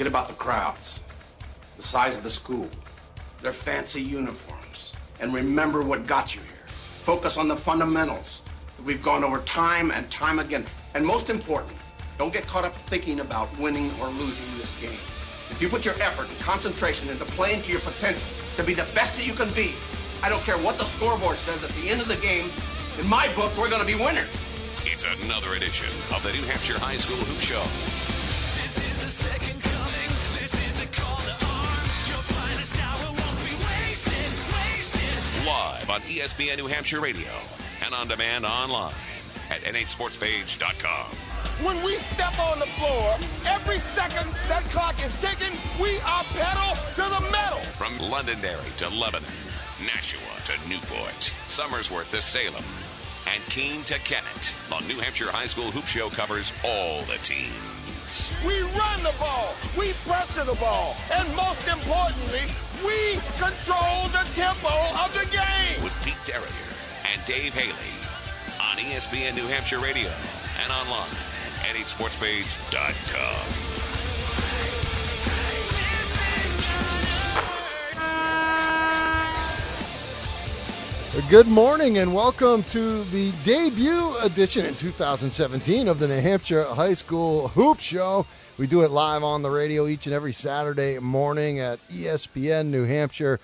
Forget about the crowds, the size of the school, their fancy uniforms, and remember what got you here. Focus on the fundamentals that we've gone over time and time again. And most important, don't get caught up thinking about winning or losing this game. If you put your effort and concentration into playing to your potential, to be the best that you can be, I don't care what the scoreboard says at the end of the game, in my book, we're going to be winners. It's another edition of the New Hampshire High School Hoop Show. This is a second coming. This is a call to arms. Your finest hour won't be wasted. Live on ESPN New Hampshire Radio and on demand online at nhsportspage.com. When we step on the floor, every second that clock is ticking, we are pedal to the metal. From Londonderry to Lebanon, Nashua to Newport, Somersworth to Salem, and Keene to Kennett, the New Hampshire High School Hoop Show covers all the teams. We run the ball, we pressure the ball, and most importantly, we control the tempo of the game. With Pete Terrier and Dave Haley on ESPN New Hampshire Radio and online. nhsportspage.com. Good morning and welcome to the debut edition in 2017 of the New Hampshire High School Hoop Show. We do it live on the radio each and every Saturday morning at ESPN New Hampshire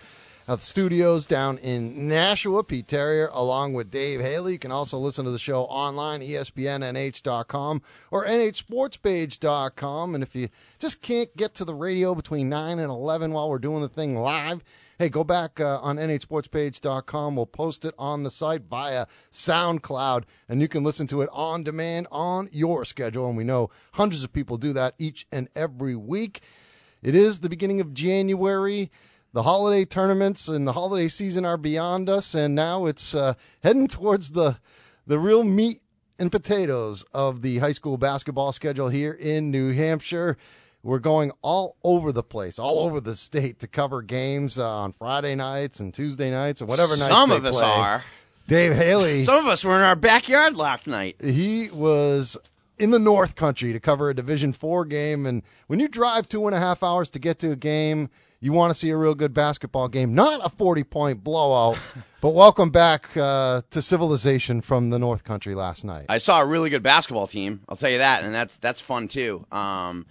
at the studios down in Nashua. Pete Terrier along with Dave Haley. You can also listen to the show online, espnnh.com or nhsportspage.com. And if you just can't get to the radio between 9 and 11 while we're doing the thing live, hey, go back on nhsportspage.com. We'll post it on the site via SoundCloud, and you can listen to it on demand on your schedule. And we know hundreds of people do that each and every week. It is the beginning of January. The holiday tournaments and the holiday season are beyond us, and now it's heading towards the real meat and potatoes of the high school basketball schedule here in New Hampshire. We're going all over the place, all over the state to cover games on Friday nights and Tuesday nights or whatever nights they play. Some of us are. Dave Haley. Some of us were in our backyard last night. He was in the North Country to cover a Division IV game, and when you drive 2.5 hours to get to a game, you want to see a real good basketball game, not a 40-point blowout, but welcome back to civilization from the North Country last night. I saw a really good basketball team, I'll tell you that, and that's fun too. I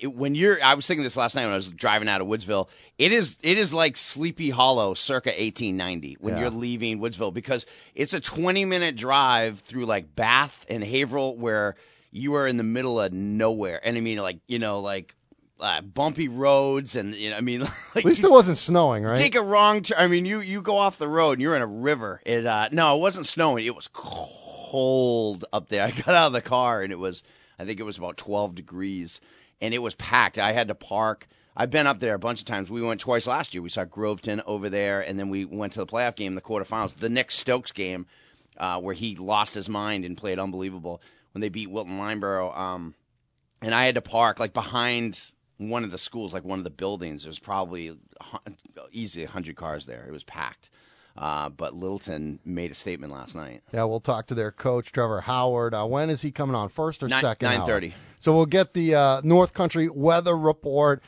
was thinking this last night when I was driving out of Woodsville. It is like Sleepy Hollow circa 1890 when you're leaving Woodsville, because it's a 20-minute drive through like Bath and Haverhill where you are in the middle of nowhere, and I mean bumpy roads, and at least it wasn't snowing, right? Take a wrong turn. I mean, you go off the road and you're in a river. No, it wasn't snowing. It was cold up there. I got out of the car and I think it was about 12 degrees, and it was packed. I had to park. I've been up there a bunch of times. We went twice last year. We saw Groveton over there, and then we went to the playoff game, the quarterfinals, the Nick Stokes game, where he lost his mind and played unbelievable when they beat Wilton Lineborough. And I had to park like behind one of the schools, like one of the buildings. There was probably easily 100 cars there. It was packed. But Littleton made a statement last night. Yeah, we'll talk to their coach, Trevor Howard. When is he coming on, first or second? 9:30. So we'll get the North Country weather report.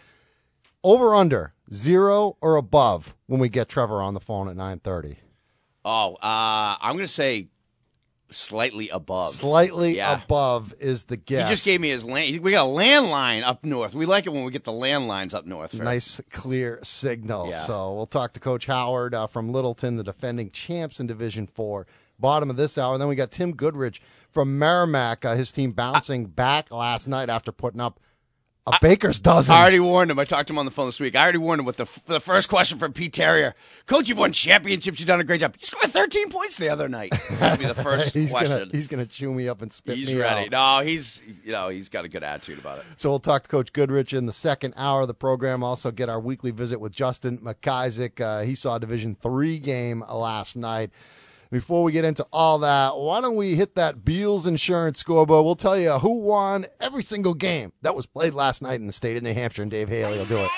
Over under, 0 or above when we get Trevor on the phone at 9:30. Oh, I'm going to say slightly above. Above is the guess. He just gave me his land. We got a landline up north. We like it when we get the landlines up north. Right? Nice, clear signal. Yeah. So we'll talk to Coach Howard from Littleton, the defending champs in Division IV. Bottom of this hour. And then we got Tim Goodrich from Merrimack. His team bouncing back last night after putting up a baker's dozen. I already warned him. I talked to him on the phone this week. I already warned him with the first question from Pete Terrier. Coach, you've won championships. You've done a great job. You scored 13 points the other night. It's going to be the first question. He's going to chew me up and spit me out. He's ready. No, he's got a good attitude about it. So we'll talk to Coach Goodrich in the second hour of the program. Also get our weekly visit with Justin McIsaac. He saw a Division III game last night. Before we get into all that, why don't we hit that Beals Insurance scoreboard? We'll tell you who won every single game that was played last night in the state of New Hampshire, and Dave Haley will do it.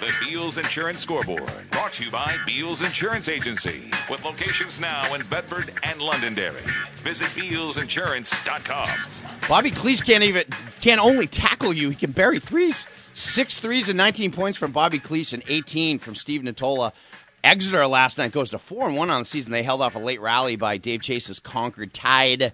The Beals Insurance Scoreboard, brought to you by Beals Insurance Agency, with locations now in Bedford and Londonderry. Visit BealsInsurance.com. Bobby Cleese can't only tackle you, he can bury threes. 6 threes and 19 points from Bobby Cleese and 18 from Steve Natola. Exeter last night goes to 4-1 on the season. They held off a late rally by Dave Chase's Concord Tide.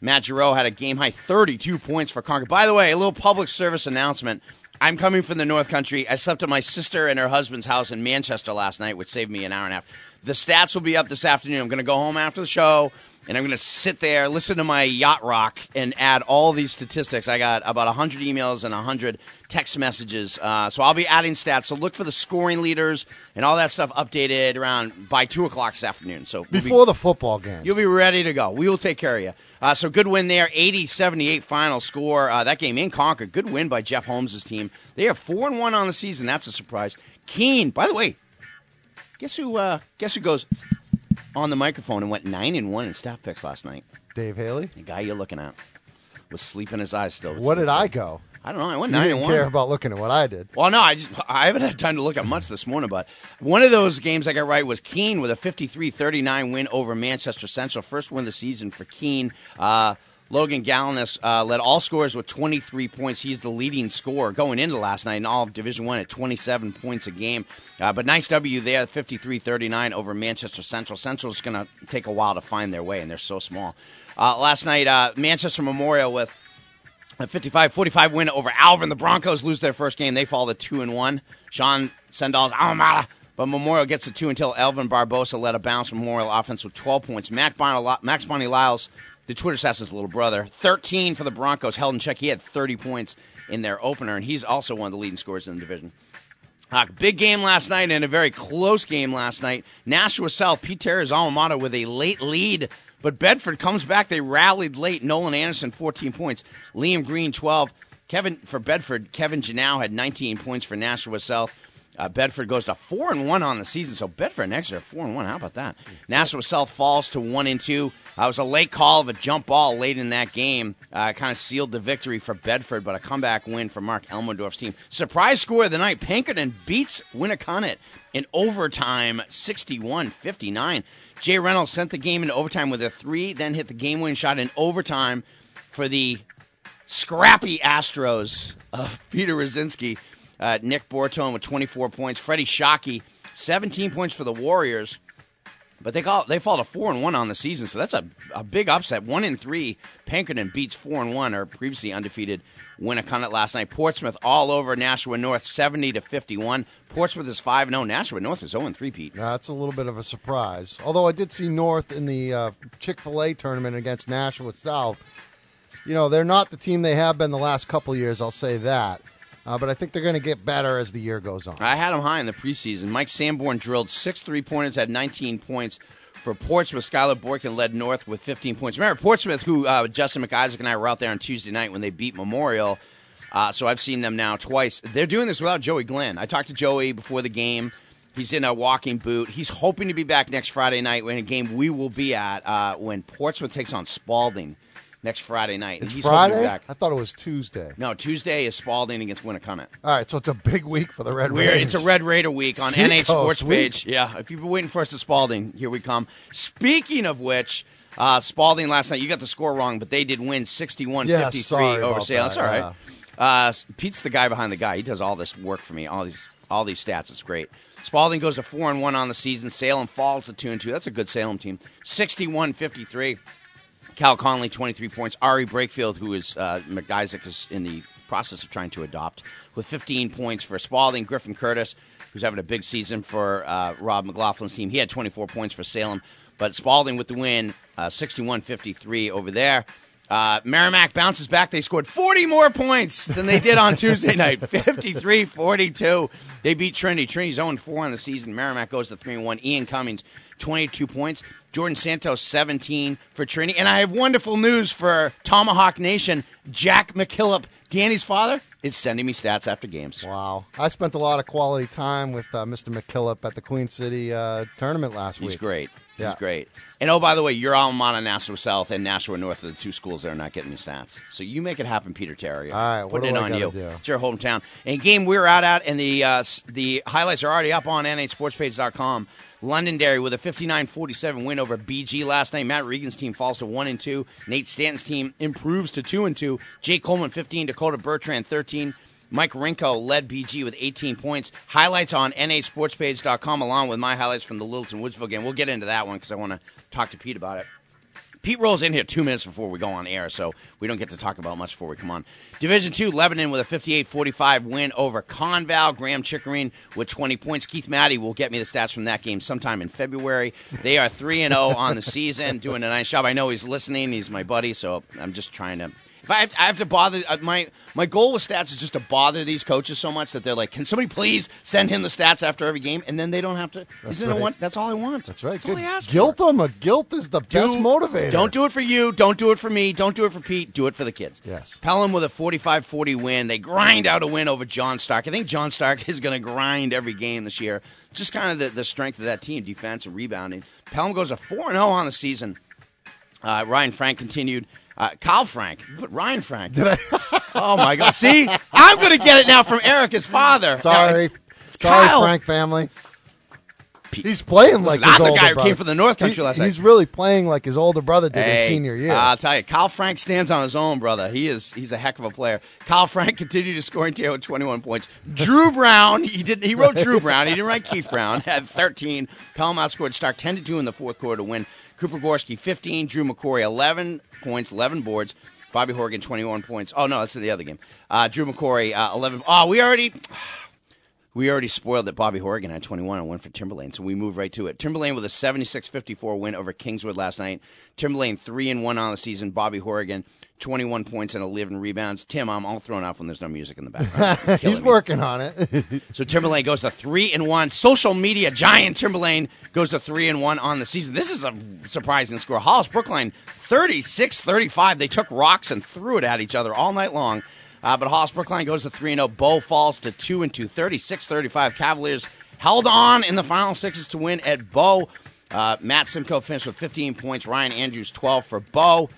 Matt Giroux had a game-high 32 points for Concord. By the way, a little public service announcement. I'm coming from the North Country. I slept at my sister and her husband's house in Manchester last night, which saved me an hour and a half. The stats will be up this afternoon. I'm going to go home after the show, and I'm going to sit there, listen to my yacht rock, and add all these statistics. I got about 100 emails and 100 text messages. So I'll be adding stats. So look for the scoring leaders and all that stuff updated around by 2 o'clock this afternoon. So before the football game. You'll be ready to go. We will take care of you. So good win there, 80-78 final score. That game in Concord. Good win by Jeff Holmes' team. They are 4-1 on the season. That's a surprise. Keene, by the way, guess who goes on the microphone and went 9-1 in staff picks last night? Dave Haley? The guy you're looking at with sleep in his eyes still. What did I go? I don't know. I went 9-1. You didn't care about looking at what I did. Well, no, I haven't had time to look at much this morning, but one of those games I got right was Keene with a 53-39 win over Manchester Central. First win of the season for Keene. Logan Galanis led all scorers with 23 points. He's the leading scorer going into last night in all of Division I at 27 points a game. But nice W there, 53-39 over Manchester Central. Central's going to take a while to find their way, and they're so small. Last night, Manchester Memorial with a 55-45 win over Alvin. The Broncos lose their first game. They fall to 2-1. Sean Sendall's alma. But Memorial gets to 2 until Elvin Barbosa led a bounce. Memorial offense with 12 points. Max Bonnie-Lyles, the Twitter assassin's little brother, 13 for the Broncos, held in check. He had 30 points in their opener, and he's also one of the leading scorers in the division. Big game last night and a very close game last night. Nashua South, Pete Terrier's alma mater, with a late lead, but Bedford comes back. They rallied late. Nolan Anderson, 14 points. Liam Green, 12. For Bedford, Kevin Janow had 19 points for Nashua South. Bedford goes to 4-1 on the season, so Bedford and Exeter 4-1. How about that? Nashua South falls to 1-2. It was a late call of a jump ball late in that game. Kind of sealed the victory for Bedford, but a comeback win for Mark Elmendorf's team. Surprise score of the night. Pinkerton beats Winnacunnet in overtime, 61-59. Jay Reynolds sent the game into overtime with a 3, then hit the game-winning shot in overtime for the scrappy Astros of Peter Rosinski. Nick Bortone with 24 points. Freddie Shockey, 17 points for the Warriors. But they fall to 4-1 on the season, so that's a big upset. 1-3, Pinkerton beats 4-1, or previously undefeated Winnacunnet last night. Portsmouth all over Nashua North, 70-51. Portsmouth is 5-0. Nashua North is 0-3, Pete. That's a little bit of a surprise. Although I did see North in the Chick-fil-A tournament against Nashua South. You know, they're not the team they have been the last couple of years, I'll say that. But I think they're going to get better as the year goes on. I had them high in the preseason. Mike Sanborn drilled 6 3-pointers, had 19 points for Portsmouth. Skylar Boykin led North with 15 points. Remember, Portsmouth, who Justin McIsaac and I were out there on Tuesday night when they beat Memorial. So I've seen them now twice. They're doing this without Joey Glenn. I talked to Joey before the game. He's in a walking boot. He's hoping to be back next Friday night in a game we will be at when Portsmouth takes on Spaulding. Next Friday night. It's Friday? Back. I thought it was Tuesday. No, Tuesday is Spaulding against Winnacunnet. All right, so it's a big week for the Red Raiders. It's a Red Raider week on NH Sports Page. Yeah, if you've been waiting for us to Spaulding, here we come. Speaking of which, Spaulding last night, you got the score wrong, but they did win 61-53 over Salem. That's all right. Yeah. Pete's the guy behind the guy. He does all this work for me, all these stats. It's great. Spaulding goes to 4-1 on the season. Salem falls to 2-2. That's a good Salem team. 61-53. Cal Conley, 23 points. Ari Brakefield, who is McIsaac, is in the process of trying to adopt, with 15 points for Spaulding. Griffin Curtis, who's having a big season for Rob McLaughlin's team, he had 24 points for Salem. But Spaulding with the win, 61-53 over there. Merrimack bounces back. They scored 40 more points than they did on Tuesday night, 53-42. They beat Trinity. Trinity's 0-4 on the season. Merrimack goes to 3-1. Ian Cummings, 22 points. Jordan Santos, 17 for Trinity. And I have wonderful news for Tomahawk Nation. Jack McKillop, Danny's father, is sending me stats after games. Wow. I spent a lot of quality time with Mr. McKillop at the Queen City tournament last week. He's great. Yeah. He's great. And, oh, by the way, your alma mater, Nashua South, and Nashua North are the two schools that are not getting the stats. So you make it happen, Pete Terrier. All right. What do I got to do? It's your hometown. And game we're out at, and the highlights are already up on nhsportspage.com. Londonderry with a 59-47 win over BG last night. Matt Regan's team falls to 1-2. Nate Stanton's team improves to 2-2. Jake Coleman 15, Dakota Bertrand 13. Mike Rinko led BG with 18 points. Highlights on nhsportspage.com along with my highlights from the Littleton Woodsville game. We'll get into that one because I want to talk to Pete about it. Pete rolls in here 2 minutes before we go on air, so we don't get to talk about much before we come on. Division II, Lebanon with a 58-45 win over Conval. Graham Chickering with 20 points. Keith Maddie will get me the stats from that game sometime in February. They are 3-0 on the season, doing a nice job. I know he's listening. He's my buddy, so I'm just trying to... If I have to bother my goal with stats is just to bother these coaches so much that they're like, can somebody please send him the stats after every game? And then they don't have to. That's all I want. That's right. That's all I ask guilt for. Guilt is the best motivator. Don't do it for you. Don't do it for me. Don't do it for Pete. Do it for the kids. Yes. Pelham with a 45-40 win. They grind out a win over John Stark. I think John Stark is going to grind every game this year. Just kind of the strength of that team, defense and rebounding. Pelham goes a 4-0 on the season. Ryan Frank continued. Kyle Frank. Ryan Frank. Oh, my God. See? I'm going to get it now from Eric, his father. Sorry. It's Sorry, Kyle. Frank family. Pete. He's playing like his older brother. Not the guy who came from the North Country last night. He's really playing like his older brother did his senior year. I'll tell you, Kyle Frank stands on his own, brother. He's a heck of a player. Kyle Frank continued his scoring tier with 21 points. Drew Brown, he wrote Drew Brown. He didn't write Keith Brown. Had 13. Pelham outscored Stark 10-2 in the fourth quarter to win. Cooper Gorski, 15. Drew McCory, 11 points, 11 boards. Bobby Horgan, 21 points. Oh, no, that's the other game. Drew McCory, 11. Oh, we already spoiled that Bobby Horgan had 21 and went for Timberlane, so we move right to it. Timberlane with a 76-54 win over Kingswood last night. Timberlane 3-1 on the season. Bobby Horgan, 21 points and 11 rebounds. Tim, I'm all thrown off when there's no music in the background. He's working on it. So Timberlane goes to 3-1. Social media giant Timberlane goes to 3-1 on the season. This is a surprising score. Hollis Brookline 36-35. They took rocks and threw it at each other all night long. But Hollis Brookline goes to 3-0. Bow falls to 2-2, 36-35. Cavaliers held on in the final sixes to win at Bow. Matt Simcoe finished with 15 points. Ryan Andrews, 12 for Bow.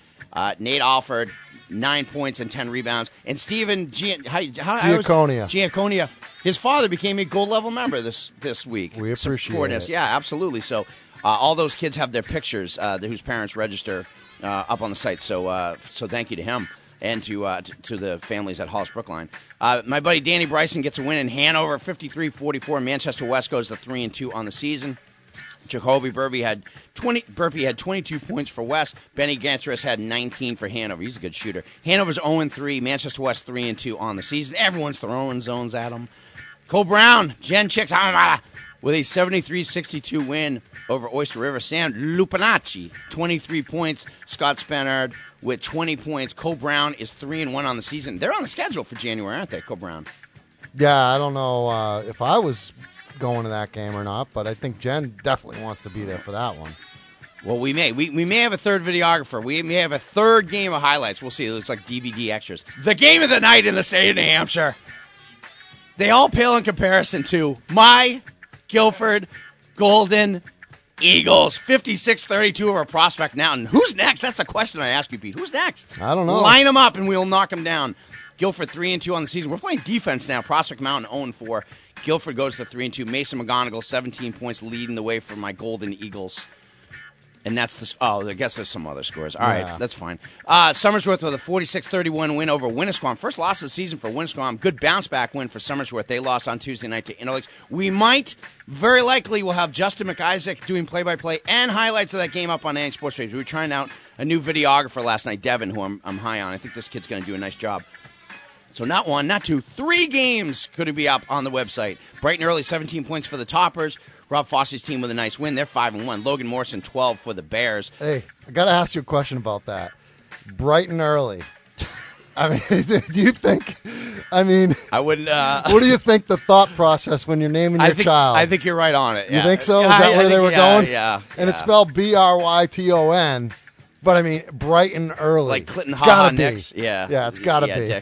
Nate Alford, 9 points and 10 rebounds. And Stephen Gianconia, his father became a gold level member this week. We appreciate it. Yeah, absolutely. So all those kids have their pictures whose parents register up on the site. So so thank you to him. And to the families at Hollis Brookline. My buddy Danny Bryson gets a win in Hanover, 53-44. Manchester West goes to 3-2 on the season. Jacoby Burpee had 22 points for West. Benny Gantris had 19 for Hanover. He's a good shooter. Hanover's 0-3. Manchester West 3-2 on the season. Everyone's throwing zones at them. Cole Brown, Jen Chicks, with a 73-62 win over Oyster River. Sam Lupinacci, 23 points. Scott Spennard with 20 points. Cole Brown is 3-1 on the season. They're on the schedule for January, aren't they, Cole Brown? Yeah, I don't know if I was going to that game or not, but I think Jen definitely wants to be there for that one. Well, we may. We may have a third videographer. We may have a third game of highlights. We'll see. It looks like DVD extras. The game of the night in the state of New Hampshire. They all pale in comparison to my Guilford Golden Eagles, 56-32 over Prospect Mountain. Who's next? That's the question I ask you, Pete. Who's next? I don't know. Line them up, and we'll knock them down. Guilford 3-2 on the season. We're playing defense now. Prospect Mountain 0-4. Guilford goes to 3-2. Mason McGonigal, 17 points, leading the way for my Golden Eagles. And that's the... Oh, I guess there's some other scores. All right, that's fine. Somersworth with a 46-31 win over Winnacunnet. First loss of the season for Winnacunnet. Good bounce-back win for Somersworth. They lost on Tuesday night to Interlakes. We might, very likely, will have Justin McIsaac doing play-by-play and highlights of that game up on NH Sports Page. We were trying out a new videographer last night, Devin, who I'm high on. I think this kid's going to do a nice job. So not one, not two, 3 games could be up on the website. Bright and early, 17 points for the Toppers. Rob Fossey's team with a nice win. They're 5-1. Logan Morrison, 12 for the Bears. Hey, I got to ask you a question about that. Bright and early. I mean, do you think? I mean, I wouldn't. What do you think the thought process when you're naming your child? I think you're right on it. Yeah. You think so? Is that where they were going? Yeah. And it's spelled Bryton. But, I mean, bright and early. Like Clinton Ha-Ha next. Yeah. Yeah, it's got to be. Yeah,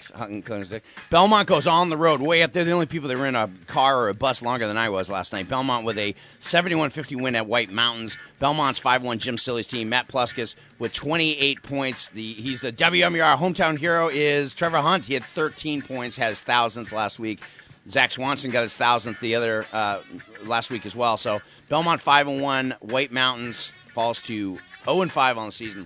Belmont goes on the road way up there. The only people that were in a car or a bus longer than I was last night. Belmont with a 71-50 win at White Mountains. Belmont's 5-1 Jim Silly's team. Matt Pluskus with 28 points. He's the WMUR hometown hero is Trevor Hunt. He had 13 points, had his 1,000th last week. Zach Swanson got his 1,000th the other last week as well. So Belmont 5-1, White Mountains falls to 0-5 on the season.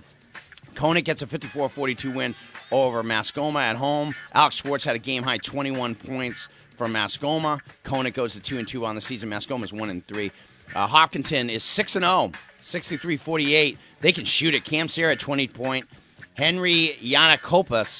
Koenig gets a 54-42 win over Mascoma at home. Alex Schwartz had a game-high 21 points for Mascoma. Koenig goes to 2-2 on the season. Mascoma is 1-3. Hopkinton is 6-0, 63-48. They can shoot it. Cam Serra, 20-point. Henry Yiannakopoulos,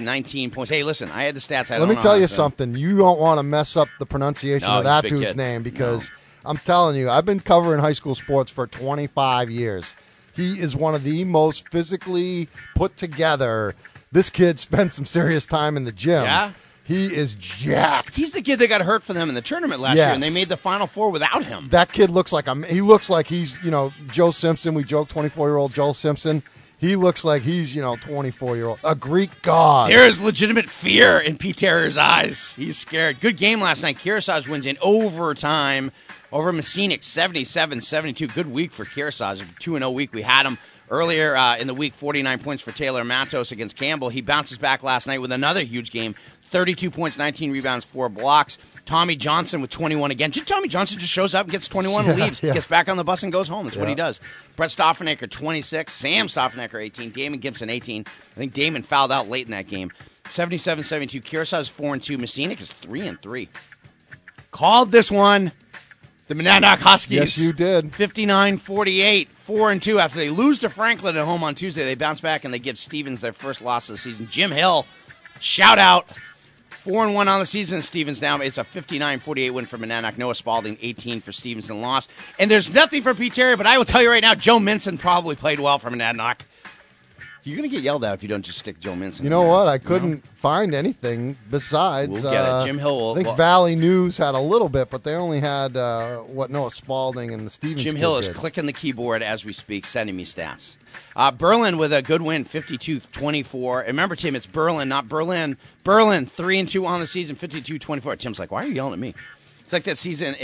19 points. Hey, listen, I had the stats. Let me tell you something. You don't want to mess up the pronunciation of that dude's name because I'm telling you, I've been covering high school sports for 25 years. He is one of the most physically put together. This kid spent some serious time in the gym. Yeah. He is jacked. He's the kid that got hurt for them in the tournament last year, and they made the Final Four without him. That kid looks like he's, you know, Joe Simpson. We joke 24-year-old Joe Simpson. He looks like he's, you know, 24-year-old. A Greek god. There is legitimate fear in Pete Terrier's eyes. He's scared. Good game last night. Kearsarge wins in overtime over Messinic, 77-72. Good week for Kearsarge. 2-0 week. We had him earlier in the week, 49 points for Taylor Matos against Campbell. He bounces back last night with another huge game. 32 points, 19 rebounds, 4 blocks. Tommy Johnson with 21 again. Tommy Johnson just shows up, gets 21, and leaves. Gets back on the bus and goes home. That's what he does. Brett Stauffenegger, 26. Sam Stauffenegger, 18. Damon Gibson, 18. I think Damon fouled out late in that game. 77-72. Kearsarge, 4-2. Messinic is 3-3. Called this one. The Monadnock Huskies. Yes, you did. 59-48, 4-2. After they lose to Franklin at home on Tuesday, they bounce back and they give Stevens their first loss of the season. Jim Hill, shout out. 4-1 on the season. Stevens now. It's a 59-48 win for Monadnock. Noah Spaulding, 18 for Stevens and loss. And there's nothing for Pete Terrier, but I will tell you right now, Joe Minson probably played well for Monadnock. You're going to get yelled at if you don't just stick Joe Minson. You know what? I couldn't find anything besides. We'll get it. Jim Hill will. I think Valley News had a little bit, but they only had Noah Spaulding and the Stevens. Jim Hill is clicking the keyboard as we speak, sending me stats. Berlin with a good win, 52-24. Remember, Tim, it's Berlin, not Berlin. Berlin, 3-2 on the season, 52-24. Tim's like, why are you yelling at me? It's like that scene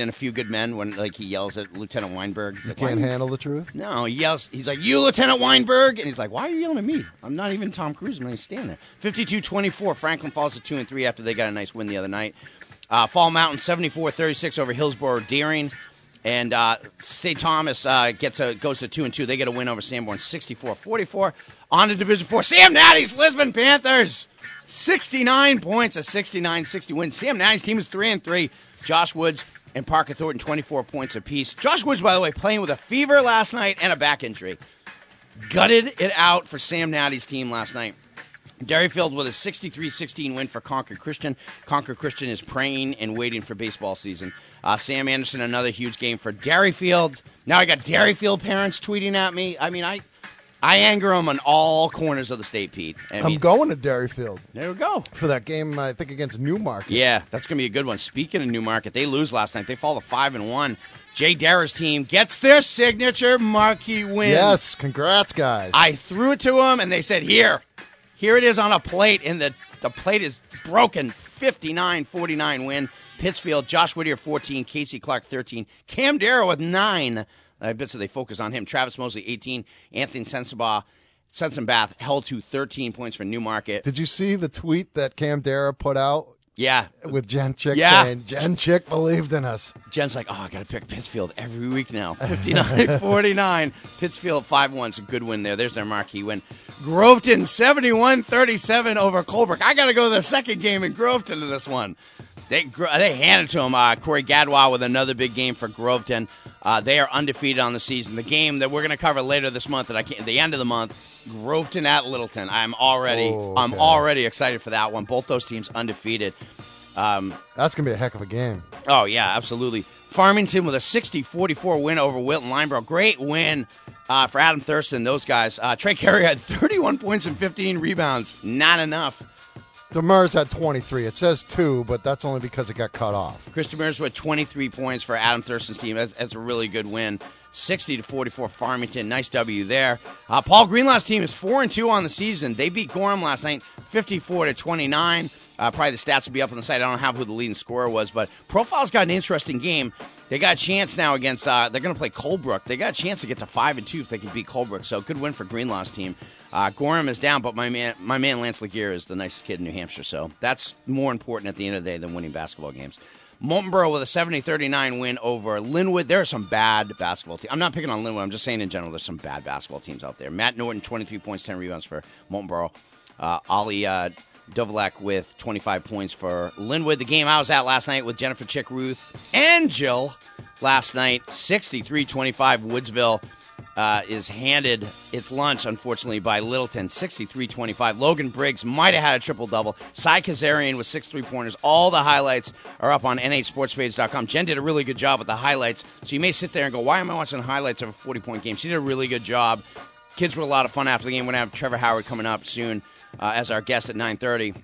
in A Few Good Men when he yells at Lieutenant Weinberg. He's like, can't handle the truth? No, he yells. He's like, you, Lieutenant Weinberg? And he's like, why are you yelling at me? I'm not even Tom Cruise. I'm going to stand there. 52-24. Franklin falls to 2-3 after they got a nice win the other night. Fall Mountain, 74-36 over Hillsborough-Deering. And St. Thomas goes to 2-2. They get a win over Sanborn, 64-44. On to Division 4. Sam Natty's Lisbon Panthers. 69 points, a 69-60 win. Sam Natty's team is 3-3. Josh Woods and Parker Thornton, 24 points apiece. Josh Woods, by the way, playing with a fever last night and a back injury. Gutted it out for Sam Natty's team last night. Derryfield with a 63-16 win for Concord Christian. Concord Christian is praying and waiting for baseball season. Sam Anderson, another huge game for Derryfield. Now I got Derryfield parents tweeting at me. I mean, I anger them on all corners of the state, Pete. I'm going to Derryfield. There we go. For that game, I think, against Newmarket. Yeah, that's going to be a good one. Speaking of Newmarket, they lose last night. They fall to 5-1. Jay Darra's team gets their signature marquee win. Yes, congrats, guys. I threw it to them, and they said, here it is on a plate, and the plate is broken. 59-49 win. Pittsfield, Josh Whittier, 14. Casey Clark, 13. Cam Darrah with 9. I bet so they focus on him. Travis Mosley, 18. Anthony Sensenbath held to 13 points for Newmarket. Did you see the tweet that Cam Darrah put out? Yeah. With Jen Chick saying, Jen Chick believed in us. Jen's like, I got to pick Pittsfield every week now. 59-49. Pittsfield 5-1. It's a good win there. There's their marquee win. Groveton 71-37 over Colebrook. I got to go to the second game in Groveton to this one. They handed to him. Corey Gadwall with another big game for Groveton. They are undefeated on the season. The game that we're going to cover later this month, the end of the month, Groveton at Littleton. I'm already excited for that one. Both those teams undefeated. That's going to be a heck of a game. Oh, yeah, absolutely. Farmington with a 60-44 win over Wilton Lineborough. Great win for Adam Thurston, those guys. Trey Carey had 31 points and 15 rebounds. Not enough. Demers had 23. It says 2, but that's only because it got cut off. Chris Demers with 23 points for Adam Thurston's team. That's a really good win. 60-44 Farmington. Nice W there. Paul Greenlaw's team is 4-2 on the season. They beat Gorham last night, 54-29. Probably the stats will be up on the site. I don't have who the leading scorer was, but Profile's got an interesting game. They got a chance now against, they're going to play Colebrook. They got a chance to get to 5-2 if they can beat Colebrook. So good win for Greenlaw's team. Gorham is down, but my man Lance Laguerre is the nicest kid in New Hampshire. So that's more important at the end of the day than winning basketball games. Moultonboro with a 70-39 win over Linwood. There are some bad basketball teams. I'm not picking on Linwood. I'm just saying in general there's some bad basketball teams out there. Matt Norton, 23 points, 10 rebounds for Moultonboro. Ollie Dovalak with 25 points for Linwood. The game I was at last night with Jennifer Chick Ruth and Jill last night, 63-25. Woodsville is handed its lunch, unfortunately, by Littleton, 63-25. Logan Briggs might have had a triple-double. Cy Kazarian with 6 3-pointers. All the highlights are up on nhsportspage.com. Jen did a really good job with the highlights, so you may sit there and go, why am I watching highlights of a 40-point game? She did a really good job. Kids were a lot of fun after the game. We're going to have Trevor Howard coming up soon as our guest at 9:30.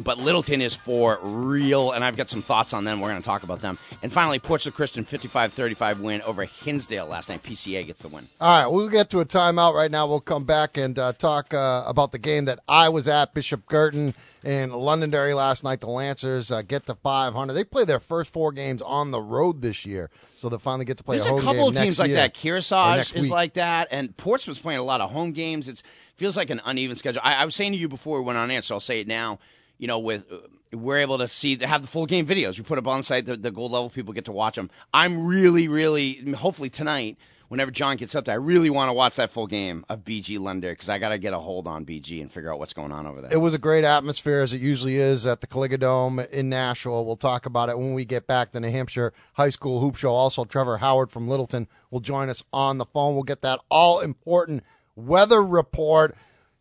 But Littleton is for real, and I've got some thoughts on them. We're going to talk about them. And finally, Portsmouth Christian, 55-35 win over Hinsdale last night. PCA gets the win. All right, we'll get to a timeout right now. We'll come back and talk about the game that I was at, Bishop Girton in Londonderry last night. The Lancers get to 500. They play their first 4 games on the road this year, so they'll finally get to play a home game. There's a couple of teams like that. Kearsarge is like that, and Portsmouth's playing a lot of home games. It feels like an uneven schedule. I was saying to you before we went on air, so I'll say it now. You know, we're able to have the full game videos. We put up on site, the gold level people get to watch them. I'm really, hopefully tonight, whenever John gets up there, I really want to watch that full game of BG Londonderry because I got to get a hold on BG and figure out what's going on over there. It was a great atmosphere, as it usually is, at the Caliga Dome in Nashua. We'll talk about it when we get back. The New Hampshire High School Hoop Show. Also, Trevor Howard from Littleton will join us on the phone. We'll get that all-important weather report.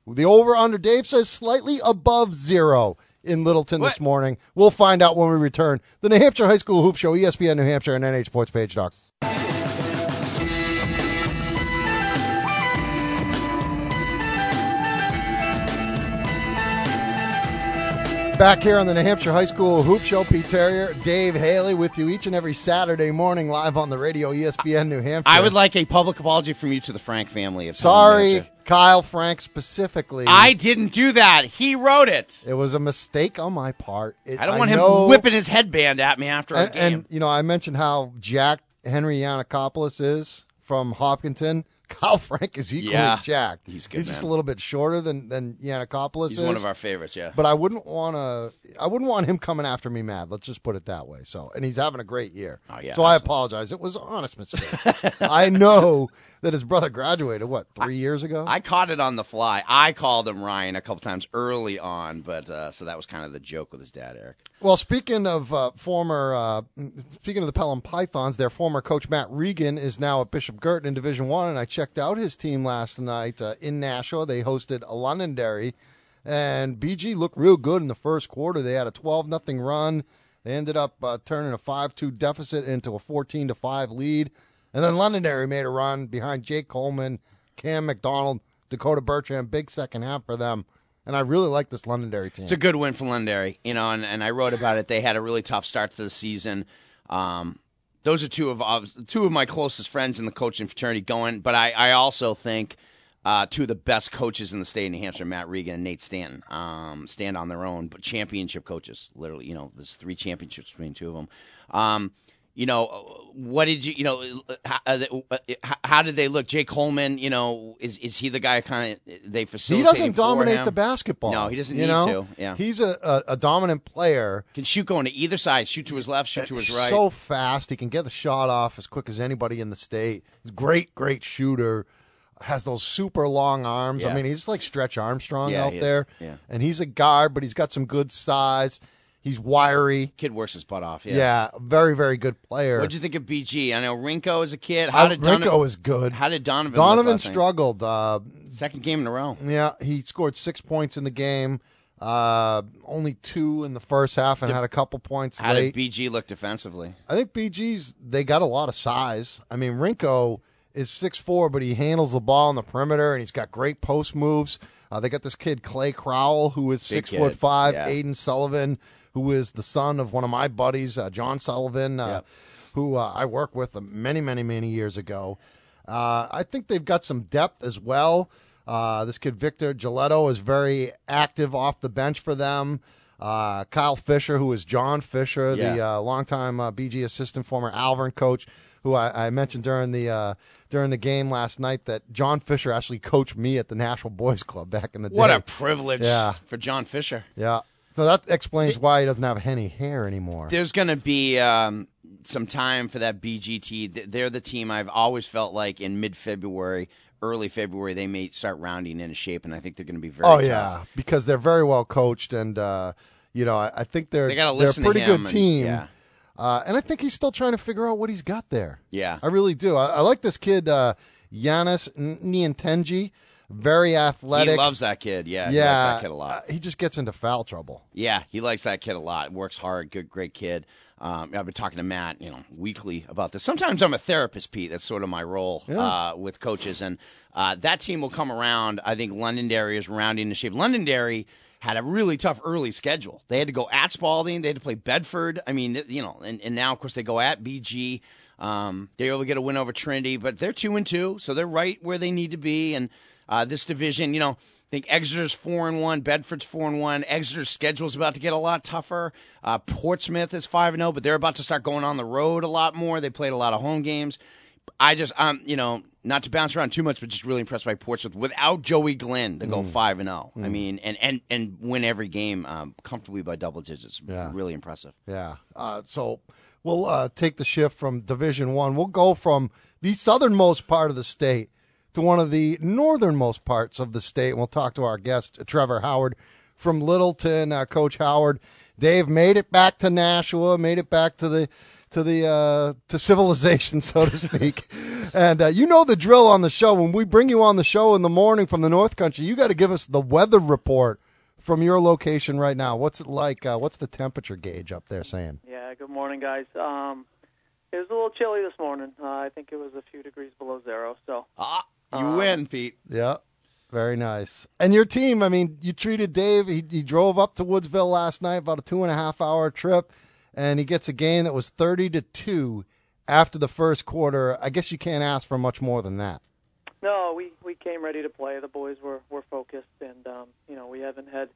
The over-under, Dave says, slightly above 0. In Littleton this morning. We'll find out when we return. The New Hampshire High School Hoop Show, ESPN New Hampshire, and nhsportspage.com. Back here on the New Hampshire High School Hoop Show, Pete Terrier, Dave Haley with you each and every Saturday morning live on the radio, ESPN New Hampshire. I would like a public apology from you to the Frank family. Sorry, Kyle Frank specifically. I didn't do that. He wrote it. It was a mistake on my part. I don't want him whipping his headband at me after a game. And, you know, I mentioned how Jack Henry Yannakopoulos is from Hopkinton. Kyle Frank is equally jacked. He's good. He's just a little bit shorter than Yannakopoulos is. He's one of our favorites, yeah. But I wouldn't want him coming after me mad. Let's just put it that way. So, and he's having a great year. Oh, yeah, so absolutely. I apologize. It was an honest mistake. I know that his brother graduated, 3 years ago? I caught it on the fly. I called him Ryan a couple times early on, but so that was kind of the joke with his dad, Eric. Well, speaking of the Pelham Pythons, their former coach Matt Regan is now at Bishop Girton in Division I, and I checked out his team last night in Nashua. They hosted Londonderry, and BG looked real good in the first quarter. They had a 12-0 run. They ended up turning a 5-2 deficit into a 14-5 lead. And then Londonderry made a run behind Jake Coleman, Cam McDonald, Dakota Bertram. Big second half for them. And I really like this Londonderry team. It's a good win for Londonderry. You know, and I wrote about it. They had a really tough start to the season. Those are two of my closest friends in the coaching fraternity going. But I also think two of the best coaches in the state of New Hampshire, Matt Regan and Nate Stanton, stand on their own. But championship coaches, literally, you know, there's 3 championships between two of them. You know, what did you know? How did they look? Jake Coleman, you know, is he the guy kind of they facilitate? He doesn't dominate the basketball. No, he doesn't need to. Yeah, he's a dominant player. Can shoot going to either side. Shoot to his left. Shoot to his right. So fast, he can get the shot off as quick as anybody in the state. Great shooter. Has those super long arms. Yeah. I mean, he's like Stretch Armstrong out there. Yeah. And he's a guard, but he's got some good size. He's wiry. Kid works his butt off, yeah. Yeah, very, very good player. What did you think of BG? I know Rinko is a kid. Rinko is good. How did Donovan look? Donovan struggled. Second game in a row. Yeah, he scored 6 points in the game, only 2 in the first half, and had a couple points late. How did BG look defensively? I think they got a lot of size. I mean, Rinko is 6'4", but he handles the ball on the perimeter, and he's got great post moves. They got this kid, Clay Crowell, who is 6'5", yeah. Aiden Sullivan, who is the son of one of my buddies, John Sullivan, yep. who I worked with many, many, many years ago. I think they've got some depth as well. This kid, Victor Giletto, is very active off the bench for them. Kyle Fisher, who is John Fisher, yeah. the longtime BG assistant, former Alvern coach, who I mentioned during the game last night that John Fisher actually coached me at the Nashville Boys Club back in the day. What a privilege yeah. for John Fisher. Yeah. So that explains why he doesn't have any hair anymore. There's going to be some time for that BGT. They're the team I've always felt like in mid-February, early February, they may start rounding into shape, and I think they're going to be very tough. Yeah, because they're very well coached, and I think they're a pretty good team. Yeah. And I think he's still trying to figure out what he's got there. Yeah. I really do. I like this kid, Giannis Nientenji. Very athletic. He loves that kid. Yeah, he likes that kid a lot. He just gets into foul trouble. Yeah, he likes that kid a lot. Works hard. Good, great kid. I've been talking to Matt, weekly about this. Sometimes I'm a therapist, Pete. That's sort of my role with coaches, and that team will come around. I think Londonderry is rounding into shape. Londonderry had a really tough early schedule. They had to go at Spaulding. They had to play Bedford. I mean, and now of course they go at BG. They were able to get a win over Trinity, but they're 2-2, so they're right where they need to be, and. This division, I think Exeter's 4-1, Bedford's 4-1. Exeter's schedule's about to get a lot tougher. Portsmouth is 5-0, but they're about to start going on the road a lot more. They played a lot of home games. I just, not to bounce around too much, but just really impressed by Portsmouth without Joey Glenn to go 5-0. I mean, and win every game comfortably by double digits. Yeah. Really impressive. Yeah. So we'll take the shift from Division One. We'll go from the southernmost part of the state to one of the northernmost parts of the state. We'll talk to our guest, Trevor Howard from Littleton. Coach Howard, Dave made it back to Nashua, made it back to civilization, so to speak. And you know the drill on the show. When we bring you on the show in the morning from the North Country, you got to give us the weather report from your location right now. What's it like? What's the temperature gauge up there saying? Yeah, good morning, guys. It was a little chilly this morning. I think it was a few degrees below zero. So. You win, Pete. Yeah, very nice. And your team, you treated Dave. He drove up to Woodsville last night, about a 2.5-hour trip, and he gets a game that was 30-2 after the first quarter. I guess you can't ask for much more than that. No, we came ready to play. The boys were focused, and we haven't had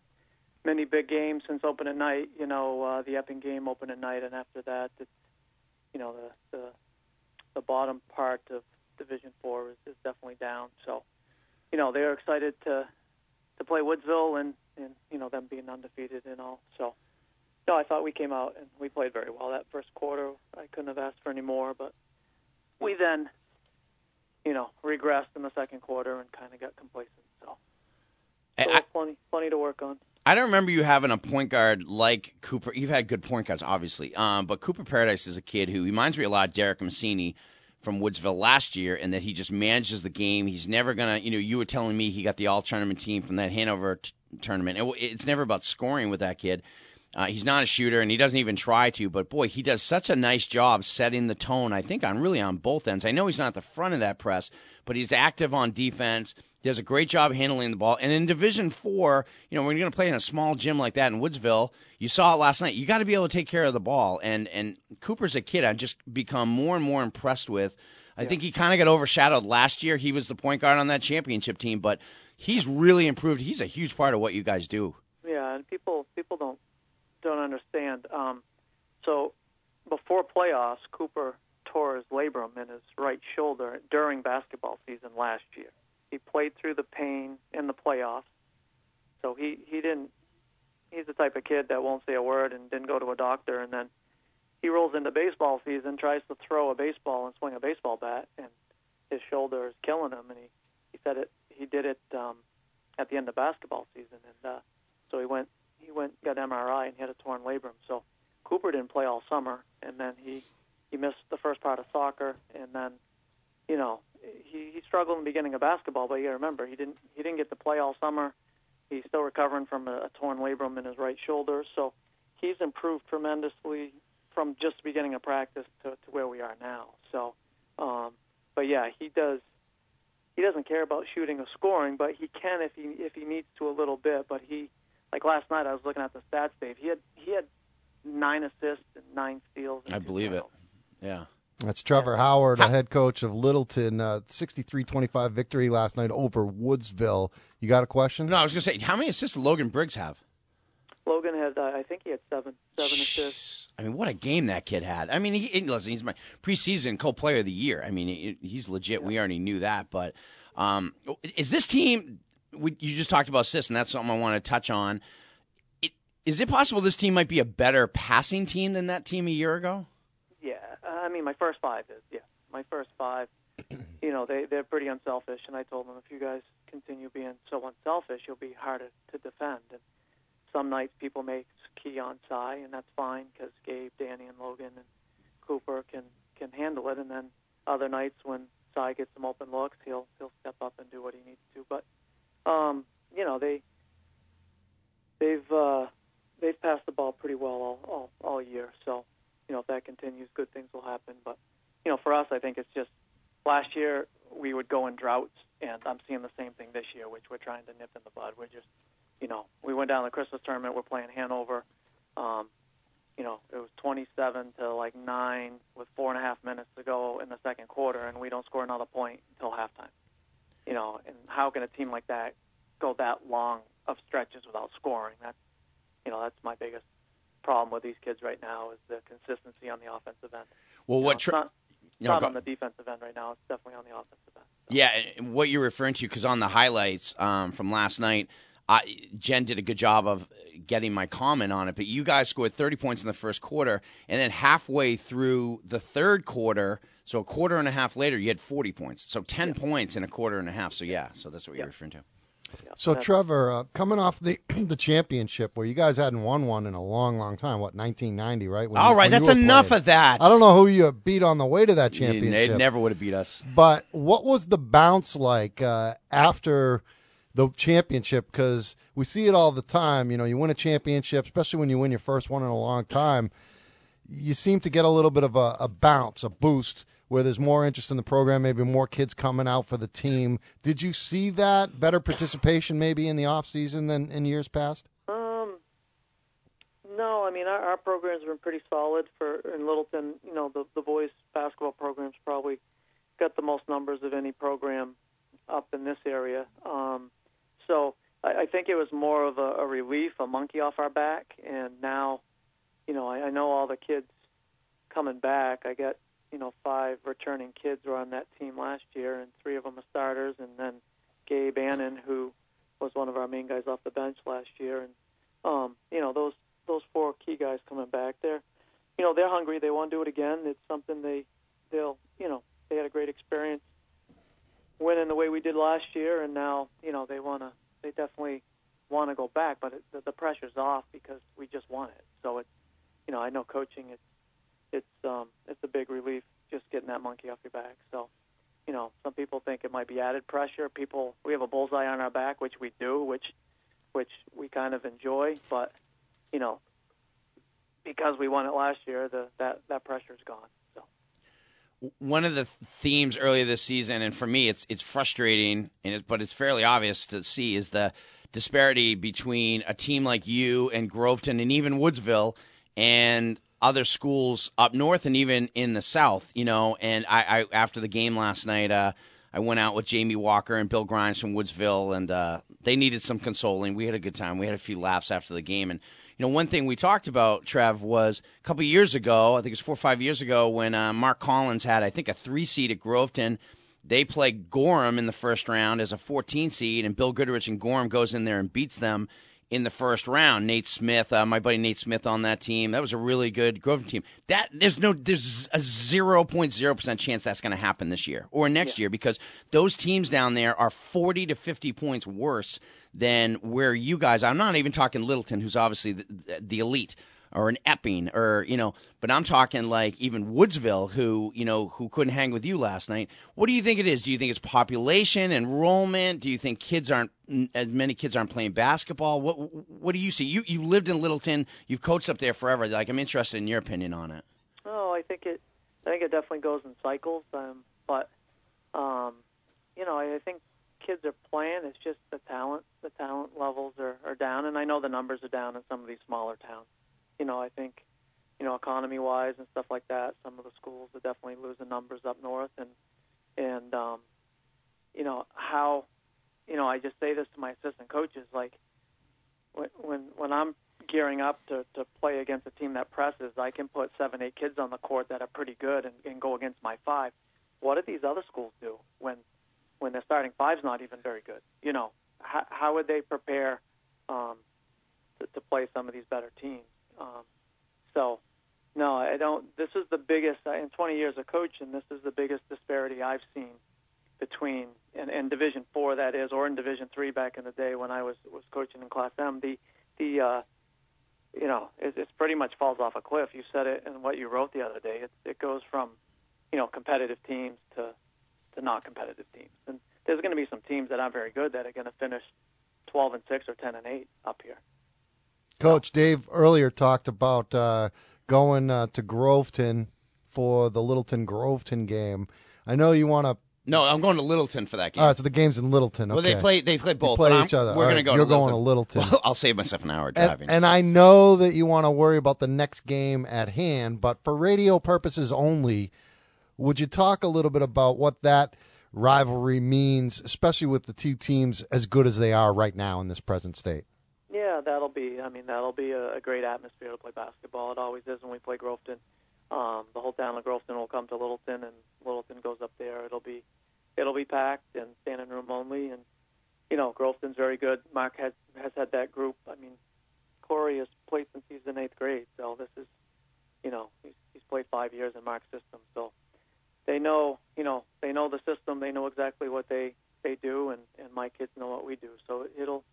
many big games since opening night. The Epping game opening night, and after that, it's, the bottom part of Division 4 is definitely down. So, they are excited to play Woodsville and them being undefeated and all. So, no, I thought we came out and we played very well that first quarter. I couldn't have asked for any more, but we then, regressed in the second quarter and kind of got complacent. So plenty to work on. I don't remember you having a point guard like Cooper. You've had good point guards, obviously, but Cooper Paradise is a kid who reminds me a lot of Derek Mancini from Woodsville last year, and that he just manages the game. He's never going to, you were telling me he got the all-tournament team from that Hanover tournament. It's never about scoring with that kid. He's not a shooter, and he doesn't even try to, but, boy, he does such a nice job setting the tone, I think, on both ends. I know he's not at the front of that press, but he's active on defense. He does a great job handling the ball. And in Division 4, when you're going to play in a small gym like that in Woodsville, you saw it last night. You got to be able to take care of the ball. And Cooper's a kid I've just become more and more impressed with. I think he kind of got overshadowed last year. He was the point guard on that championship team, but he's really improved. He's a huge part of what you guys do. Yeah, and people don't understand. So before playoffs, Cooper tore his labrum in his right shoulder during basketball season last year. He played through the pain in the playoffs, so he didn't. He's the type of kid that won't say a word and didn't go to a doctor, and then he rolls into baseball season, tries to throw a baseball and swing a baseball bat, and his shoulder is killing him. And he said it. He did it at the end of basketball season, and so he went got an MRI and he had a torn labrum. So Cooper didn't play all summer, and then he missed the first part of soccer, and then He struggled in the beginning of basketball, but you got to remember he didn't get to play all summer. He's still recovering from a torn labrum in his right shoulder, so he's improved tremendously from just the beginning of practice to where we are now. So, but yeah, he does. he doesn't care about shooting or scoring, but he can if he needs to a little bit. But he, like last night, I was looking at the stats, Dave. He had 9 assists and 9 steals. I believe it. Yeah. That's Trevor Howard, the head coach of Littleton. 63-25 victory last night over Woodsville. You got a question? No, I was going to say, how many assists did Logan Briggs have? Logan had, I think he had seven assists. I mean, what a game that kid had. I mean, he's my preseason co-player of the year. I mean, he's legit. Yeah. We already knew that. But is this team, you just talked about assists, and that's something I want to touch on. Is it possible this team might be a better passing team than that team a year ago? Yeah, I mean, my first five is, yeah. My first five, you know, they're pretty unselfish, and I told them if you guys continue being so unselfish, you'll be harder to defend. And some nights people make key on Cy, and that's fine because Gabe, Danny, and Logan and Cooper can handle it. And then other nights when Cy gets some open looks, he'll step up and do what he needs to. But, you know, they've passed the ball pretty well all year, so... You know, if that continues, good things will happen. But, you know, for us, I think it's just last year we would go in droughts, and I'm seeing the same thing this year, which we're trying to nip in the bud. We're just, you know, we went down to the Christmas tournament. We're playing Hanover. You know, it was 27-9 with 4.5 minutes to go in the second quarter, and we don't score another point until halftime. You know, and how can a team like that go that long of stretches without scoring? That's my biggest problem with these kids right now is the consistency on the offensive end. Well, it's not on the defensive end right now. It's definitely on the offensive end. So. Yeah, and what you're referring to, because on the highlights from last night, Jen did a good job of getting my comment on it, but you guys scored 30 points in the first quarter, and then halfway through the third quarter, so a quarter and a half later, you had 40 points. So 10 points in a quarter and a half. So, so that's what you're referring to. Yeah, so, Trevor, coming off the championship where you guys hadn't won one in a long, long time, 1990, right? That's enough of that. I don't know who you beat on the way to that championship. They never would have beat us. But what was the bounce like after the championship? Because we see it all the time. You know, you win a championship, especially when you win your first one in a long time, you seem to get a little bit of a bounce, a boost, where there's more interest in the program, maybe more kids coming out for the team. Did you see that better participation maybe in the off season than in years past? No, I mean our program's been pretty solid in Littleton. You know, the boys basketball program's probably got the most numbers of any program up in this area. So I think it was more of a relief, a monkey off our back, and now, you know, I know all the kids coming back. I got, you know, 5 returning kids were on that team last year, and 3 of them are starters, and then Gabe Annan, who was one of our main guys off the bench last year, and you know, those 4 key guys coming back there, you know, they're hungry. They want to do it again. It's something they'll you know, they had a great experience winning the way we did last year, and now, you know, they definitely want to go back, but the pressure's off because we just won it. So it's, you know, I know coaching is. It's a big relief just getting that monkey off your back. So, you know, some people think it might be added pressure. We have a bullseye on our back, which we do, which we kind of enjoy. But, you know, because we won it last year, that pressure's gone. So, one of the themes earlier this season, and for me, it's frustrating, but it's fairly obvious to see, is the disparity between a team like you and Groveton and even Woodsville and other schools up north and even in the south, you know. And I after the game last night, I went out with Jamie Walker and Bill Grimes from Woodsville, and they needed some consoling. We had a good time. We had a few laughs after the game. And, you know, one thing we talked about, Trev, was a couple of years ago, I think it was 4 or 5 years ago, when Mark Collins had, I think, a 3 seed at Groveton. They played Gorham in the first round as a 14 seed, and Bill Goodrich and Gorham goes in there and beats them in the first round. Nate Smith, my buddy Nate Smith on that team. That was a really good Groveton team. There's a 0.0% chance that's going to happen this year or next year, because those teams down there are 40 to 50 points worse than where you guys. I'm not even talking Littleton, who's obviously the elite, or an Epping, or, you know, but I'm talking like even Woodsville, who, you know, who couldn't hang with you last night. What do you think it is? Do you think it's population, enrollment? Do you think as many kids aren't playing basketball? What do you see? You lived in Littleton, you've coached up there forever. Like, I'm interested in your opinion on it. Oh, I think it definitely goes in cycles, but you know, I think kids are playing. It's just the talent levels are down. And I know the numbers are down in some of these smaller towns. You know, I think, you know, economy-wise and stuff like that, some of the schools are definitely losing numbers up north. And you know, how, you know, I just say this to my assistant coaches, like, when I'm gearing up to play against a team that presses, I can put 7, 8 kids on the court that are pretty good and go against my 5. What do these other schools do when their starting 5's not even very good? You know, how would they prepare to play some of these better teams? So, no, I don't. This is the biggest, in 20 years of coaching, this is the biggest disparity I've seen between, and Division IV that is, or in Division III back in the day when I was coaching in Class M. You know, it pretty much falls off a cliff. You said it in what you wrote the other day. It goes from, you know, competitive teams to not competitive teams. And there's going to be some teams that aren't very good that are going to finish 12-6 or 10-8 up here. Coach, Dave earlier talked about going to Groveton for the Littleton-Groveton game. I know you want to... No, I'm going to Littleton for that game. All right, so the game's in Littleton. Okay. Well, they play both. They play each other. We're going to go. You're going to Littleton. Well, I'll save myself an hour driving. And I know that you want to worry about the next game at hand, but for radio purposes only, would you talk a little bit about what that rivalry means, especially with the two teams as good as they are right now in this present state? Yeah, that'll be a great atmosphere to play basketball. It always is when we play Groveton. The whole town of Groveton will come to Littleton, and Littleton goes up there. It'll be packed and standing room only. And you know, Groveton's very good. Mark has had that group. I mean, Corey has played since he's in 8th grade, so this is, you know, he's played 5 years in Mark's system. So they know the system. They know exactly what they do, and my kids know what we do. So it'll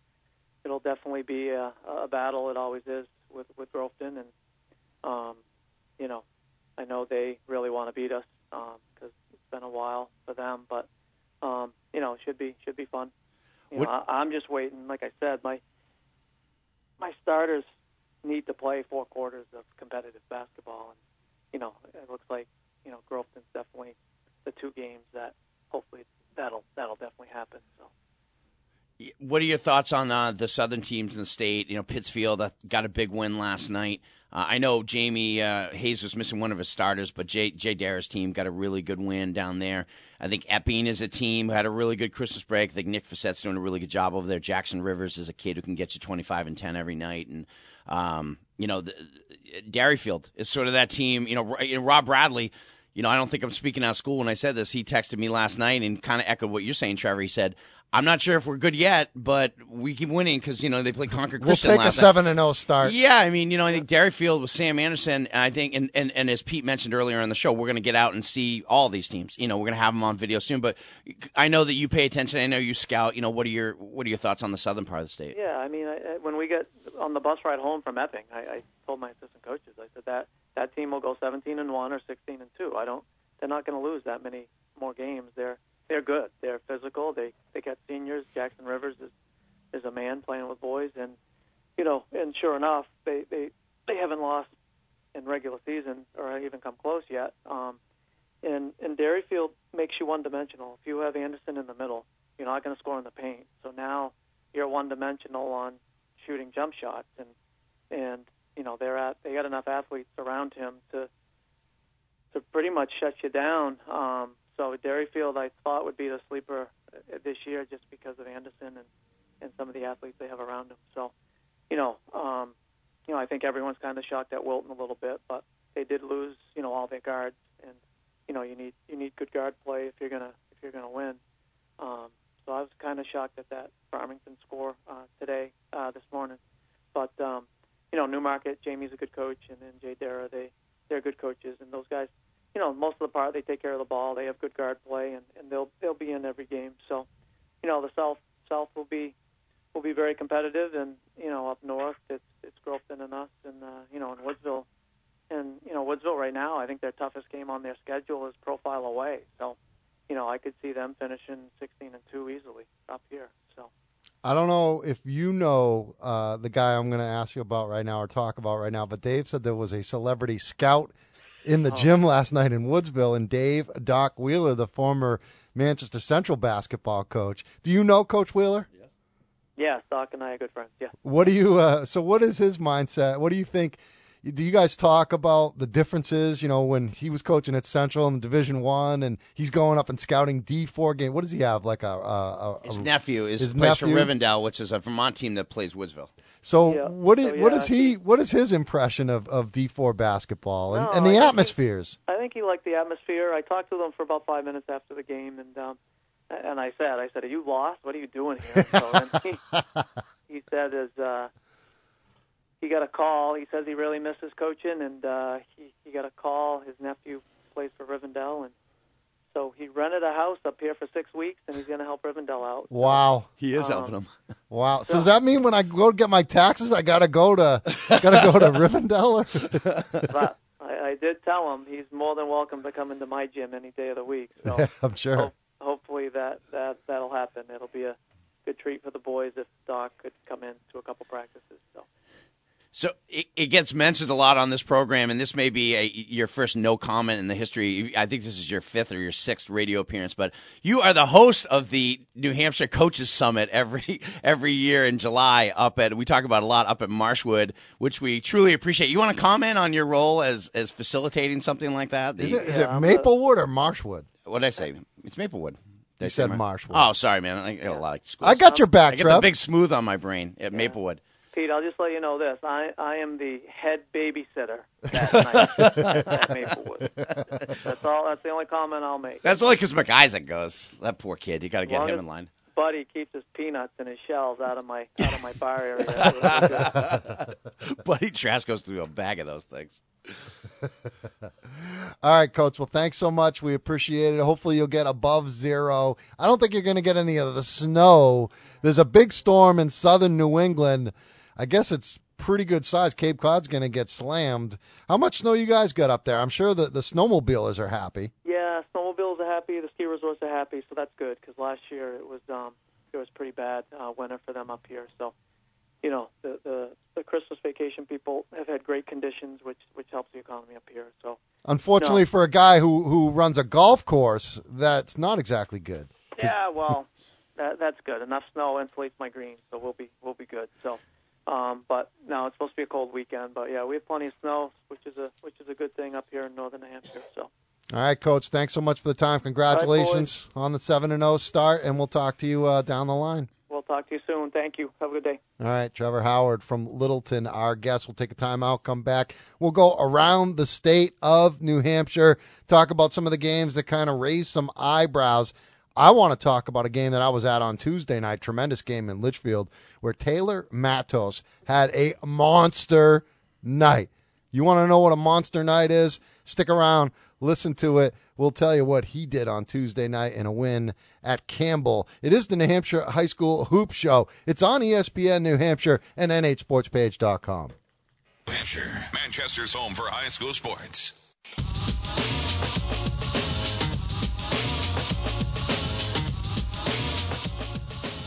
definitely be a battle. It always is with Groveton, and you know, I know they really want to beat us because it's been a while for them, but you know, it should be fun. You know, I'm just waiting. Like I said, my starters need to play 4 quarters of competitive basketball, and you know, it looks like, you know, Groveton's definitely the 2 games that hopefully that'll definitely happen. So. What are your thoughts on the southern teams in the state? You know, Pittsfield got a big win last night. I know Jamie Hayes was missing one of his starters, but Jay Darra's team got a really good win down there. I think Epping is a team who had a really good Christmas break. I think Nick Facette's doing a really good job over there. Jackson Rivers is a kid who can get you 25 and 10 every night. And, you know, Derryfield is sort of that team. You know, Rob Bradley, you know, I don't think I'm speaking out of school when I said this. He texted me last night and kind of echoed what you're saying, Trevor. He said, I'm not sure if we're good yet, but we keep winning because, you know, they play Concord Christian last night. We'll take a 7-0 start. Yeah, I mean, you know, I think Derryfield with Sam Anderson, I think, and as Pete mentioned earlier on the show, we're going to get out and see all these teams. You know, we're going to have them on video soon, but I know that you pay attention. I know you scout. You know, what are your thoughts on the southern part of the state? Yeah, I mean, when we get on the bus ride home from Epping, I told my assistant coaches, I said that team will go 17-1 or 16-2. They're not going to lose that many more games. They're good. They're physical. They got seniors. Jackson Rivers is a man playing with boys, and you know, and sure enough, they haven't lost in regular season or even come close yet. And Derryfield makes you one dimensional. If you have Anderson in the middle, you're not going to score in the paint. So now you're one dimensional on shooting jump shots, and you know, they got enough athletes around him to pretty much shut you down. So Derryfield, I thought, would be the sleeper this year just because of Anderson and some of the athletes they have around him. So, you know, I think everyone's kind of shocked at Wilton a little bit, but they did lose, you know, all their guards, and you know, you need good guard play if you're gonna win. So I was kind of shocked at that Farmington score this morning, but you know, Newmarket, Jamie's a good coach, and then Jay Darrah, they're good coaches, and those guys, you know, most of the part, they take care of the ball. They have good guard play, and they'll be in every game. So, you know, the South will be very competitive, and you know, up north it's Groveton and us, and you know, in Woodsville, and you know, Woodsville right now, I think their toughest game on their schedule is Profile away. So, you know, I could see them finishing 16-2 easily up here. So, I don't know if you know the guy I'm going to ask you about right now or talk about right now, but Dave said there was a celebrity scout in the gym last night in Woodsville, and Doc Wheeler, the former Manchester Central basketball coach. Do you know Coach Wheeler? Yeah, Stock and I are good friends, yeah. What do you, so what is his mindset? What do you think, do you guys talk about the differences, you know, when he was coaching at Central in Division I and he's going up and scouting D4 game? What does he have, like his nephew is plays for Rivendell, which is a Vermont team that plays Woodsville. So yeah. What is his impression of D4 basketball and the atmospheres? I think he liked the atmosphere. I talked to him for about 5 minutes after the game, and I said, are you lost? What are you doing here? So he said he got a call. He says he really misses coaching, and he got a call. His nephew plays for Rivendell, and so he rented a house up here for 6 weeks, and he's going to help Rivendell out. Wow. He is helping him. Wow. So does that mean when I go to get my taxes, I got to go to Rivendell? Or? I did tell him he's more than welcome to come into my gym any day of the week. So I'm sure. Hopefully that'll happen. It'll be a good treat for the boys if Doc could come in to a couple practices. So it gets mentioned a lot on this program, and this may be your first no comment in the history. I think this is your fifth or your sixth radio appearance, but you are the host of the New Hampshire Coaches Summit every year in July we talk about a lot up at Marshwood, which we truly appreciate. You want to comment on your role as facilitating something like that? Is it Maplewood or Marshwood? What did I say? It's Maplewood. You said Marshwood. Oh, sorry, man. I got a lot of schools. I got your back, Trev. I got the big smooth on my brain at Maplewood. Pete, I'll just let you know this. I am the head babysitter that night at Maplewood. That's all. That's the only comment I'll make. That's only because McIsaac goes. That poor kid. You got to get him in line. Buddy keeps his peanuts and his shells out of my bar area. Buddy Trask goes through a bag of those things. All right, Coach. Well, thanks so much. We appreciate it. Hopefully you'll get above zero. I don't think you're going to get any of the snow. There's a big storm in southern New England. I guess it's pretty good size. Cape Cod's going to get slammed. How much snow you guys got up there? I'm sure the snowmobilers are happy. Yeah, snowmobilers are happy. The ski resorts are happy, so that's good because last year it was pretty bad winter for them up here. So, you know, the Christmas vacation people have had great conditions, which helps the economy up here. So, unfortunately, for a guy who runs a golf course, that's not exactly good. Yeah, well, that's good. Enough snow insulates my green, so we'll be good. So. But no, it's supposed to be a cold weekend. But yeah, we have plenty of snow, which is a good thing up here in northern New Hampshire. So, all right, Coach, thanks so much for the time. Congratulations on the 7-0 start, and we'll talk to you down the line. We'll talk to you soon. Thank you. Have a good day. All right, Trevor Howard from Littleton, our guest. We'll take a timeout, come back. We'll go around the state of New Hampshire, talk about some of the games that kind of raise some eyebrows. I want to talk about a game that I was at on Tuesday night, tremendous game in Litchfield, where Taylor Matos had a monster night. You want to know what a monster night is? Stick around, listen to it. We'll tell you what he did on Tuesday night in a win at Campbell. It is the New Hampshire High School Hoop Show. It's on ESPN New Hampshire and nhsportspage.com. New Hampshire, Manchester's home for high school sports.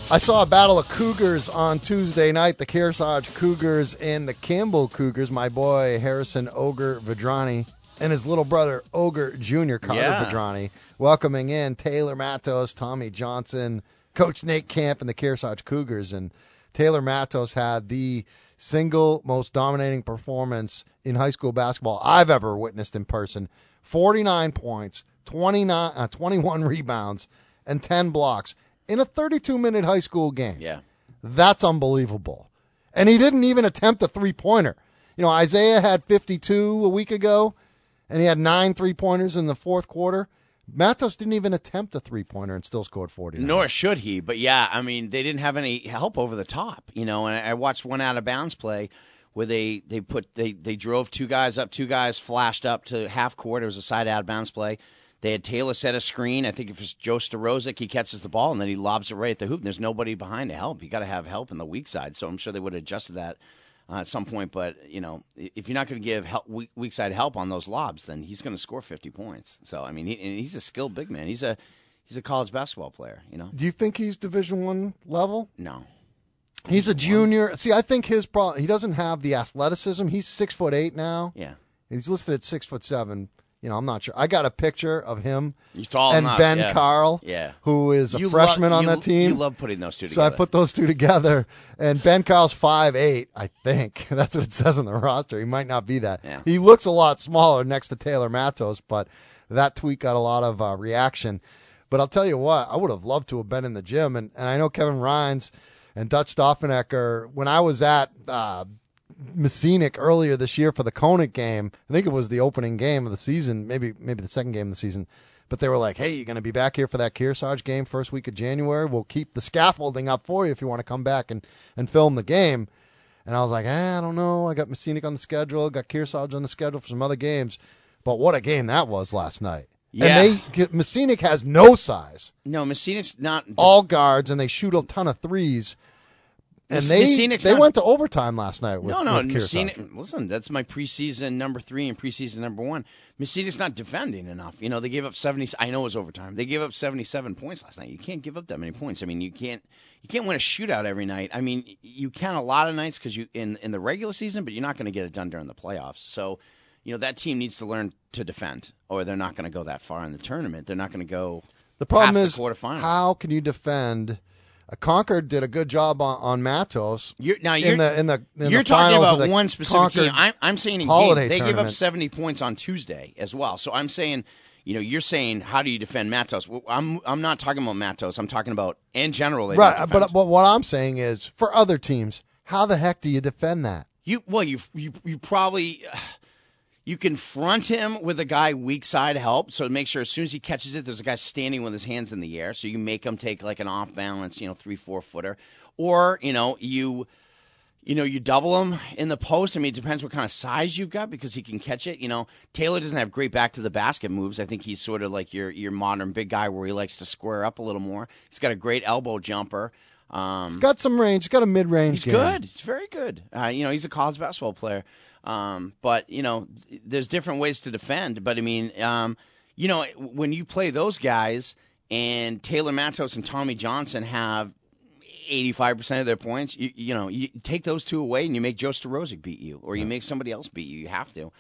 I saw a battle of Cougars on Tuesday night, the Kearsarge Cougars and the Campbell Cougars. My boy, Harrison Ogre Vedrani, and his little brother, Ogre Jr., Carter Vedrani, welcoming in Taylor Matos, Tommy Johnson, Coach Nate Camp, and the Kearsarge Cougars. And Taylor Matos had the single most dominating performance in high school basketball I've ever witnessed in person. 49 points, 21 rebounds, and 10 blocks. In a 32-minute high school game. Yeah. That's unbelievable. And he didn't even attempt a three-pointer. You know, Isaiah had 52 a week ago, and he had 9 three-pointers in the fourth quarter. Matos didn't even attempt a three-pointer and still scored 40. Nor should he. But, yeah, I mean, they didn't have any help over the top. You know, and I watched one out-of-bounds play where they drove two guys up, two guys flashed up to half court. It was a side out-of-bounds play. They had Taylor set a screen. I think if it's Joe Starozic, he catches the ball, and then he lobs it right at the hoop. And there's nobody behind to help. You got to have help in the weak side. So I'm sure they would have adjusted that at some point. But, you know, if you're not going to give help, weak side help on those lobs, then he's going to score 50 points. So, I mean, he's a skilled big man. He's a college basketball player, you know. Do you think he's Division I level? No. He's a junior. See, I think his problem, he doesn't have the athleticism. He's 6'8" now. Yeah. He's listed at 6'7". You know, I'm not sure. I got a picture of him and Ben Carl, who is a freshman on that team. You love putting those two together. So I put those two together, and Ben Carl's 5'8", I think. That's what it says on the roster. He might not be that. Yeah. He looks a lot smaller next to Taylor Matos, but that tweet got a lot of reaction. But I'll tell you what, I would have loved to have been in the gym, and I know Kevin Rhines and Dutch Stauffenecker, when I was at Messinic earlier this year for the Conant game, I think it was the opening game of the season, maybe the second game of the season, but they were like, hey, you're going to be back here for that Kearsarge game first week of January. We'll keep the scaffolding up for you if you want to come back and film the game. And I was like, I don't know. I got Messinic on the schedule, got Kearsarge on the schedule for some other games. But what a game that was last night. Yeah. And Messinic has no size. No, Messinic's not. All guards, and they shoot a ton of threes. And they went to overtime last night with Messinic. Listen, that's my preseason number 3 and preseason number 1. Messinic's not defending enough. You know, they gave up 70. I know it was overtime. They gave up 77 points last night. You can't give up that many points. I mean, you can't win a shootout every night. I mean, you can a lot of nights because you in the regular season, but you're not going to get it done during the playoffs. So, you know, that team needs to learn to defend, or they're not going to go that far in the tournament. They're not going to go past the quarterfinals. How can you defend? Concord did a good job on Matos. You're talking about one specific Concord team. I'm saying in game, they gave up 70 points on Tuesday as well. So I'm saying, you know, you're saying how do you defend Matos? Well, I'm not talking about Matos. I'm talking about in general. Right, but what I'm saying is for other teams, how the heck do you defend that? You probably. You confront him with a guy weak side help, so make sure as soon as he catches it, there's a guy standing with his hands in the air, so you make him take like an off balance, 3-4 footer, or you double him in the post. I mean, it depends what kind of size you've got because he can catch it. You know, Taylor doesn't have great back to the basket moves. I think he's sort of like your modern big guy where he likes to square up a little more. He's got a great elbow jumper. He's got some range. He's got a mid range. He's good. He's very good. He's a college basketball player. But, there's different ways to defend. But, I mean, when you play those guys and Taylor Matos and Tommy Johnson have 85% of their points, you take those two away and you make Joe Starozic beat you or you make somebody else beat you. You have to.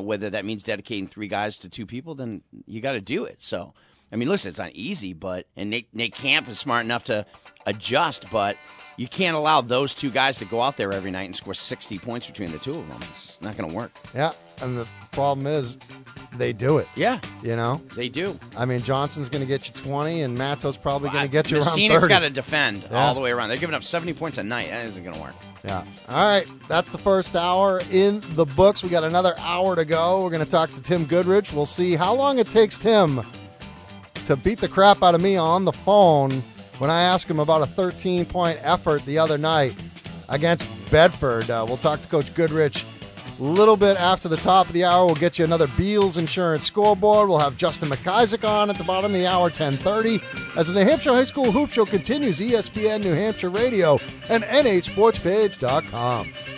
Whether that means dedicating 3 guys to 2 people, then you got to do it. So, I mean, listen, it's not easy, and Nate Camp is smart enough to adjust, but you can't allow those 2 guys to go out there every night and score 60 points between the two of them. It's not going to work. Yeah, and the problem is they do it. Yeah. They do. I mean, Johnson's going to get you 20, and Matos probably going to get you around 30. Messinic's got to defend all the way around. They're giving up 70 points a night. That isn't going to work. Yeah. All right, that's the first hour in the books. We got another hour to go. We're going to talk to Tim Goodrich. We'll see how long it takes Tim to beat the crap out of me on the phone when I asked him about a 13-point effort the other night against Bedford. We'll talk to Coach Goodrich a little bit after the top of the hour. We'll get you another Beals Insurance scoreboard. We'll have Justin McIsaac on at the bottom of the hour, 10:30. As the New Hampshire High School Hoop Show continues, ESPN New Hampshire Radio and nhsportspage.com.